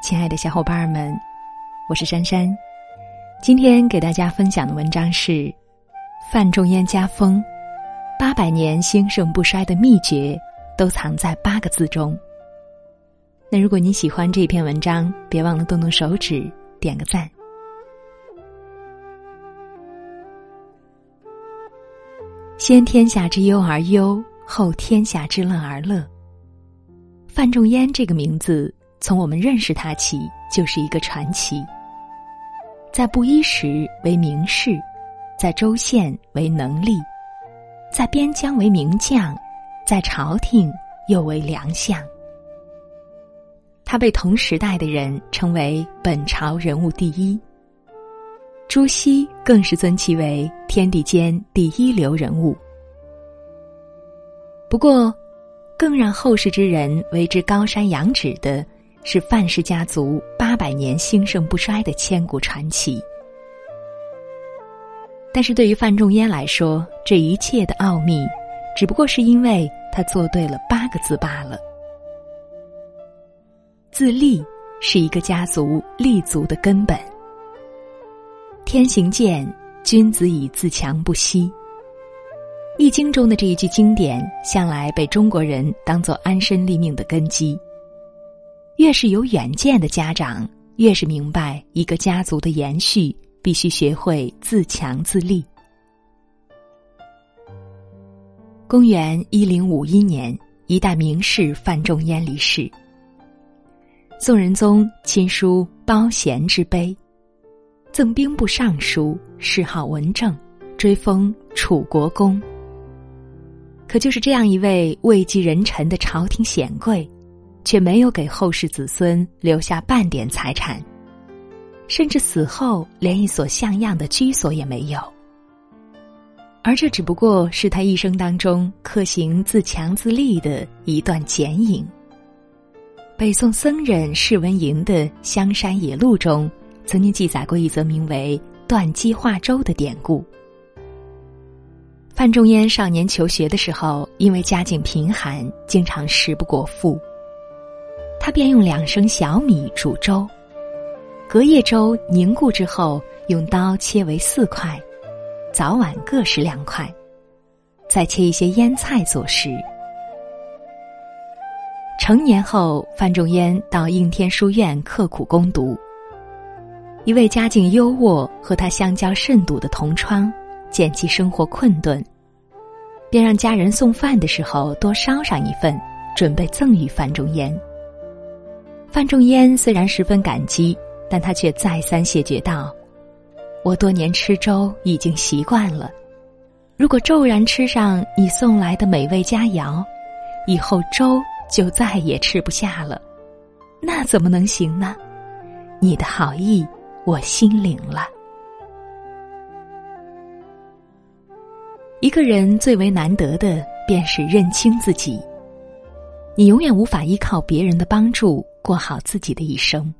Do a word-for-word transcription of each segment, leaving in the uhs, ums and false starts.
亲爱的小伙伴们，我是珊珊。今天给大家分享的文章是范仲淹家风，八百年兴盛不衰的秘诀都藏在八个字中。那如果你喜欢这篇文章，别忘了动动手指点个赞。先天下之忧而忧，后天下之乐而乐。范仲淹这个名字，从我们认识他起就是一个传奇。在布衣时为名士，在州县为能吏，在边疆为名将，在朝廷又为良相。他被同时代的人称为本朝人物第一，朱熹更是尊其为天地间第一流人物。不过更让后世之人为之高山仰止的是范氏家族八百年兴盛不衰的千古传奇。但是对于范仲淹来说，这一切的奥秘只不过是因为他做对了八个字罢了。自立是一个家族立足的根本。天行健，君子以自强不息。易经中的这一句经典，向来被中国人当作安身立命的根基。越是有远见的家长，越是明白一个家族的延续必须学会自强自立。公元一零五一年，一代名士范仲淹离世。宋仁宗亲书褒贤之碑，赠兵部尚书，谥号文正，追封楚国公。可就是这样一位位极人臣的朝廷显贵，却没有给后世子孙留下半点财产，甚至死后连一所像样的居所也没有。而这只不过是他一生当中克行自强自立的一段剪影。北宋僧人释文营的《香山野录》中曾经记载过一则名为断机化舟的典故。范仲淹少年求学的时候，因为家境贫寒，经常食不果腹，他便用两升小米煮粥，隔夜粥凝固之后，用刀切为四块，早晚各食两块，再切一些腌菜佐食。成年后，范仲淹到应天书院刻苦攻读，一位家境优渥和他相交甚笃的同窗，见其生活困顿，便让家人送饭的时候多烧上一份，准备赠与范仲淹。范仲淹虽然十分感激，但他却再三谢绝道：“我多年吃粥已经习惯了，如果骤然吃上你送来的美味佳肴，以后粥就再也吃不下了，那怎么能行呢？你的好意我心领了。”一个人最为难得的便是认清自己，你永远无法依靠别人的帮助过好自己的一生。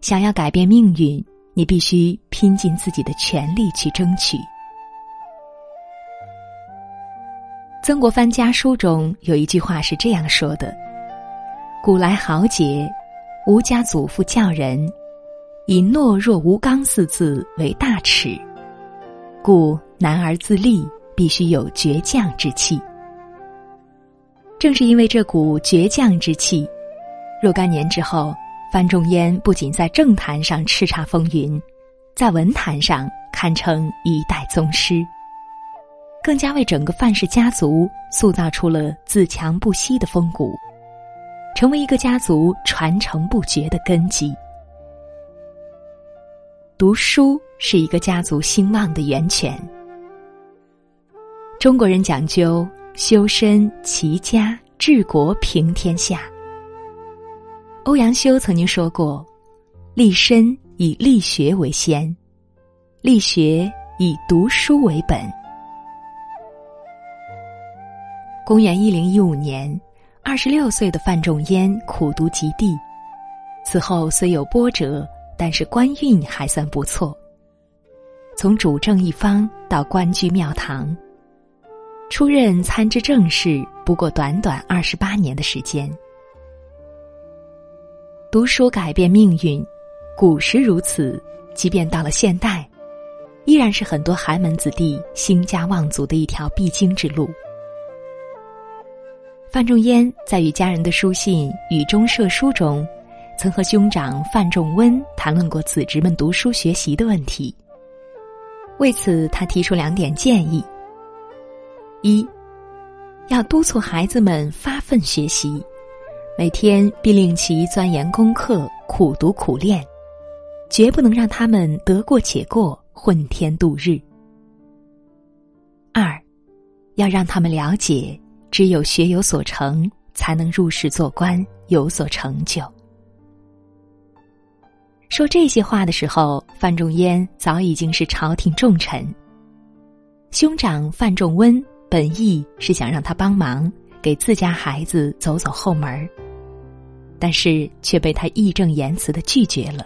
想要改变命运，你必须拼尽自己的全力去争取。曾国藩家书中有一句话是这样说的：“古来豪杰，吾家祖父教人以懦弱无刚四字为大耻，故男儿自立必须有倔强之气。”正是因为这股倔强之气，若干年之后，范仲淹不仅在政坛上叱咤风云，在文坛上堪称一代宗师，更加为整个范氏家族塑造出了自强不息的风骨，成为一个家族传承不绝的根基。读书是一个家族兴旺的源泉。中国人讲究修身齐家治国平天下。欧阳修曾经说过：“立身以力学为先，力学以读书为本。”公元一零一五年，二十六岁的范仲淹苦读及第，此后虽有波折，但是官运还算不错。从主政一方到官居庙堂，出任参知政事不过短短二十八年的时间。读书改变命运，古时如此，即便到了现代，依然是很多寒门子弟兴家望族的一条必经之路。范仲淹在与家人的书信《雨中社书》中，曾和兄长范仲温谈论过子侄们读书学习的问题。为此，他提出两点建议：一，要督促孩子们发奋学习，每天必令其钻研功课，苦读苦练，绝不能让他们得过且过，混天度日。二，要让他们了解，只有学有所成，才能入仕做官，有所成就。说这些话的时候，范仲淹早已经是朝廷重臣。兄长范仲温本意是想让他帮忙，给自家孩子走走后门，但是却被他义正言辞地拒绝了。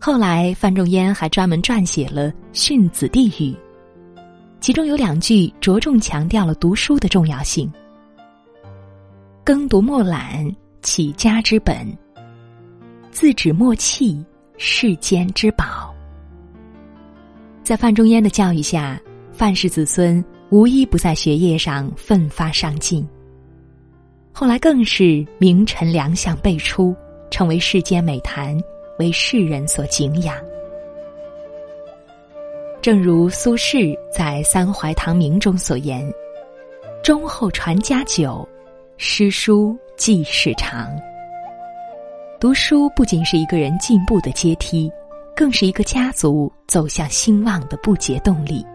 后来范仲淹还专门撰写了《训子弟语》，其中有两句着重强调了读书的重要性：耕读莫懒，起家之本；自止莫弃，世间之宝。在范仲淹的教育下，范氏子孙无一不在学业上奋发上进，后来更是名臣良相辈出，成为世间美谈，为世人所敬仰。正如苏轼在《三槐堂铭》中所言：“忠厚传家久，诗书继世长。”读书不仅是一个人进步的阶梯，更是一个家族走向兴旺的不竭动力。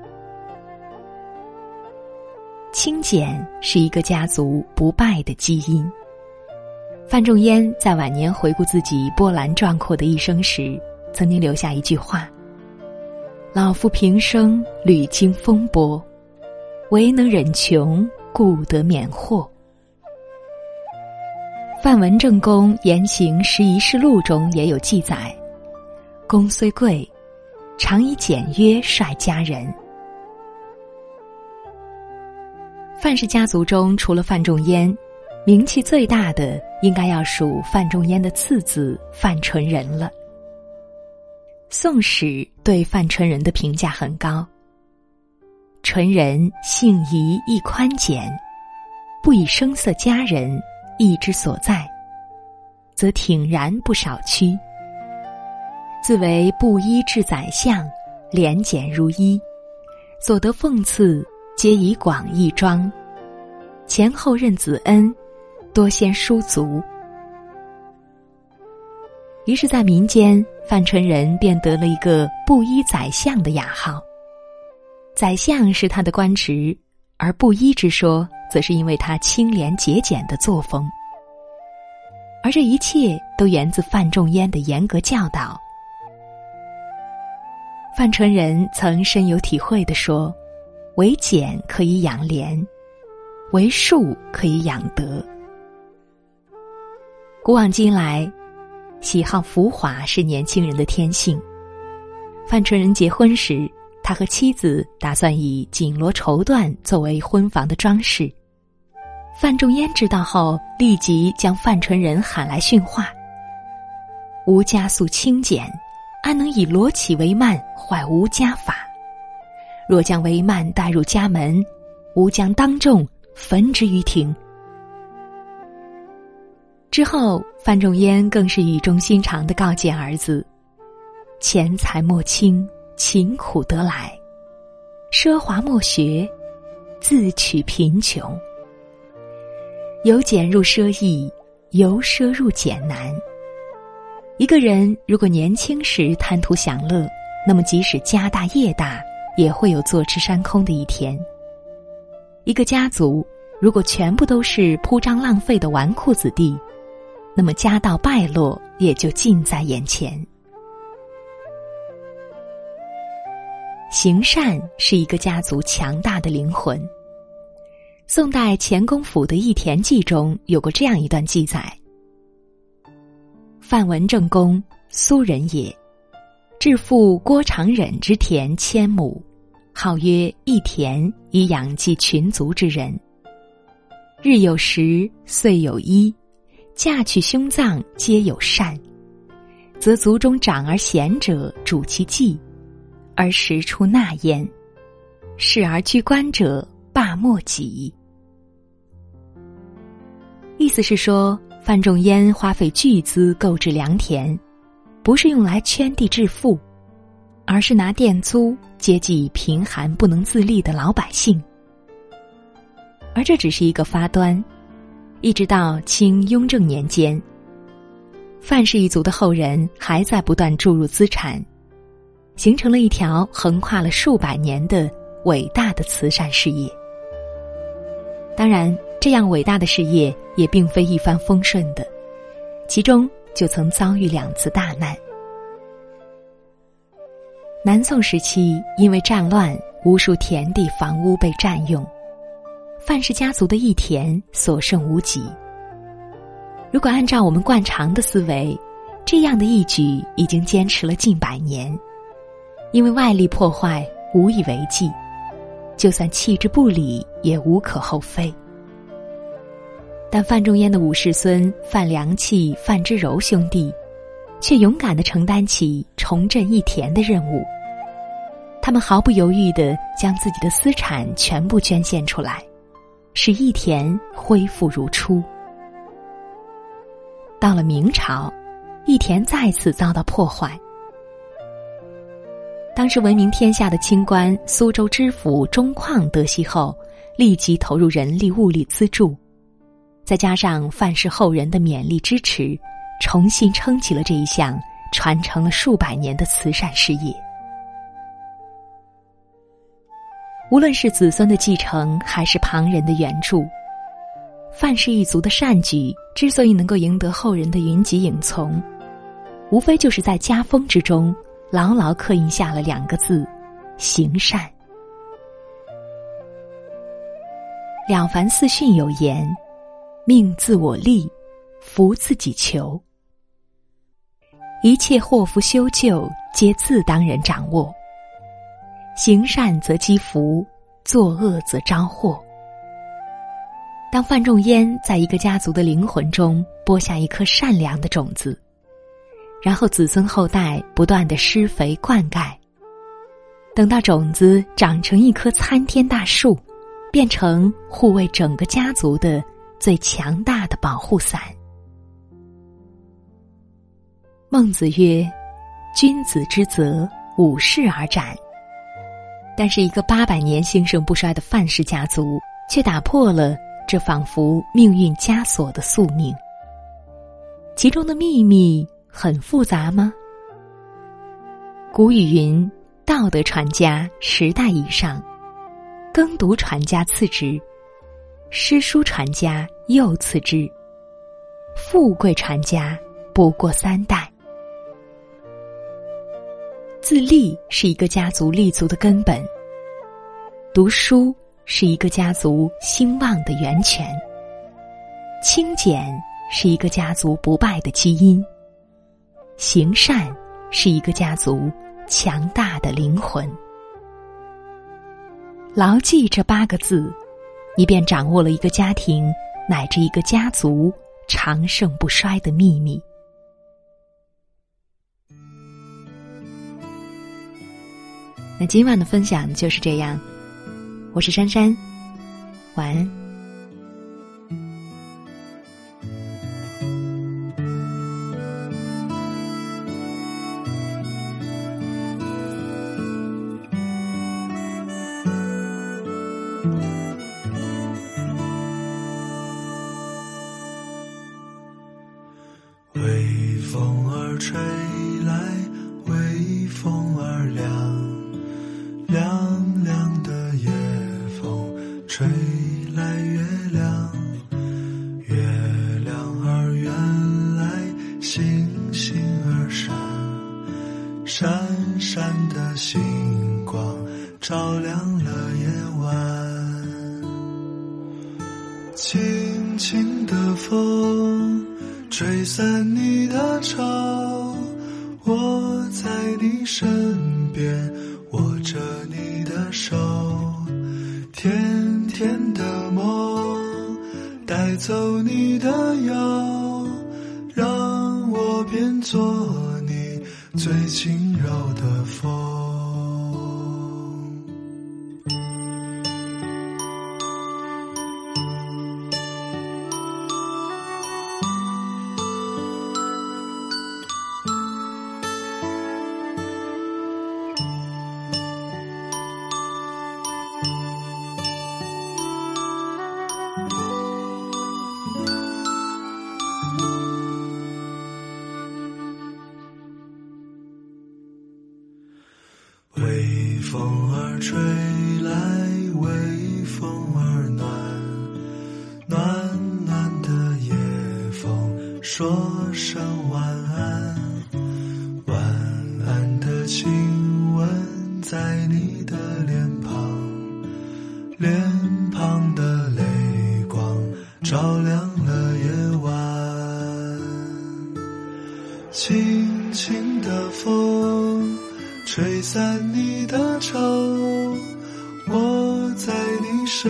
清简是一个家族不败的基因。范仲淹在晚年回顾自己波澜壮阔的一生时，曾经留下一句话：“老夫平生屡经风波，唯能忍穷，故得免祸。”范文正公言行拾遗事录中也有记载：“公虽贵，常以简约率家人。”范氏家族中，除了范仲淹，名气最大的应该要数范仲淹的次子范纯仁了。宋史对范纯仁的评价很高：“纯仁性宜亦宽简，不以声色家人，意之所在，则挺然不少屈。自为布衣至宰相，廉简如衣，所得俸赐皆以广义庄。前后任子恩，多先书足。”于是在民间，范纯仁便得了一个布衣宰相的雅号。宰相是他的官职，而布衣之说则是因为他清廉节俭的作风。而这一切都源自范仲淹的严格教导。范纯仁曾深有体会地说：“唯俭可以养廉，为术可以养德。”古往今来，喜好浮华是年轻人的天性。范纯仁结婚时，他和妻子打算以锦罗绸缎作为婚房的装饰。范仲淹知道后，立即将范纯仁喊来训话：“吾家素清简，安能以罗绮为幔，坏吾家法？若将帷幔带入家门，吾将当众焚之于庭。”之后，范仲淹更是语重心长地告诫儿子：“钱财莫轻，勤苦得来；奢华莫学，自取贫穷。由俭入奢易，由奢入俭难。”一个人如果年轻时贪图享乐，那么即使家大业大，也会有坐吃山空的一天。一个家族如果全部都是铺张浪费的纨绔子弟，那么家道败落也就近在眼前。行善是一个家族强大的灵魂。宋代钱公甫的《一田记》中有过这样一段记载：“范文正公，苏人也，致富郭长忍之田千亩，号曰一田，以养济群族之人。日有食，岁有衣，嫁娶凶葬皆有善，则族中长而贤者主其祭，而时出纳焉；仕而居官者罢莫己。意思是说，范仲淹花费巨资购置良田，不是用来圈地致富，而是拿佃租接济贫寒不能自立的老百姓。而这只是一个发端，一直到清雍正年间，范氏一族的后人还在不断注入资产，形成了一条横跨了数百年的伟大的慈善事业。当然，这样伟大的事业也并非一帆风顺的，其中就曾遭遇两次大难。南宋时期，因为战乱，无数田地房屋被占用，范氏家族的一田所剩无几。如果按照我们惯常的思维，这样的义举已经坚持了近百年，因为外力破坏无以为继，就算弃之不理也无可厚非。但范仲淹的五世孙范良器、范之柔兄弟却勇敢地承担起重振一田的任务，他们毫不犹豫地将自己的私产全部捐献出来，使一田恢复如初。到了明朝，一田再次遭到破坏。当时闻名天下的清官苏州知府钟旷得悉后，立即投入人力物力资助，再加上范氏后人的勉力支持，重新撑起了这一项传承了数百年的慈善事业。无论是子孙的继承，还是旁人的援助，范氏一族的善举之所以能够赢得后人的云集影从，无非就是在家风之中牢牢刻印下了两个字：行善。了凡四训有言：命自我立，福自己求。一切祸福修旧，皆自当人掌握。行善则积福，作恶则招祸。当范仲淹在一个家族的灵魂中播下一颗善良的种子，然后子孙后代不断地施肥灌溉，等到种子长成一棵参天大树，变成护卫整个家族的最强大的保护伞。孟子曰：君子之泽，五世而斩。但是一个八百年兴盛不衰的范氏家族，却打破了这仿佛命运枷锁的宿命。其中的秘密很复杂吗？古语云：道德传家十代以上，耕读传家次之，诗书传家又次之，富贵传家不过三代。自立是一个家族立足的根本，读书是一个家族兴旺的源泉，清简是一个家族不败的基因，行善是一个家族强大的灵魂。牢记这八个字，你便掌握了一个家庭乃至一个家族长盛不衰的秘密。那今晚的分享就是这样，我是珊珊，晚安。微风儿吹来，微风儿凉，凉凉的夜风吹来月亮，月亮儿圆来，星星儿闪，闪闪的星光照亮了夜晚。轻轻的风吹散你的愁，我在你身边握着你的手，甜甜的梦带走你的忧，做你最轻柔的风。微风儿吹来，微风儿暖，暖暖的夜风说声晚安，晚安的亲吻在你的脸庞，脸庞的泪光照亮了夜晚。轻轻的风吹散你的愁，我在你身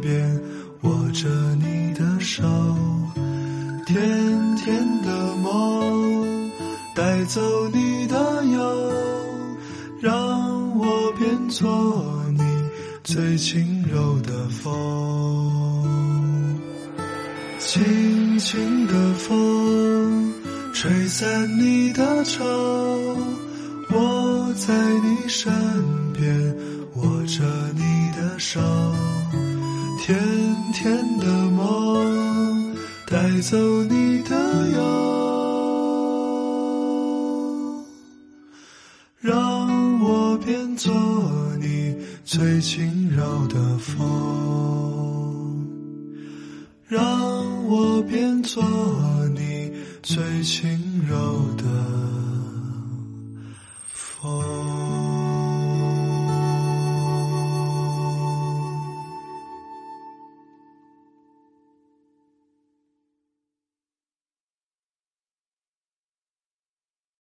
边握着你的手，甜甜的梦带走你的忧，让我变作你最轻柔的风。轻轻的风吹散你的愁，我在你身边握着你的手，甜甜的梦带走你的忧，让我变作你最轻柔的风，让我变作你最轻柔的风。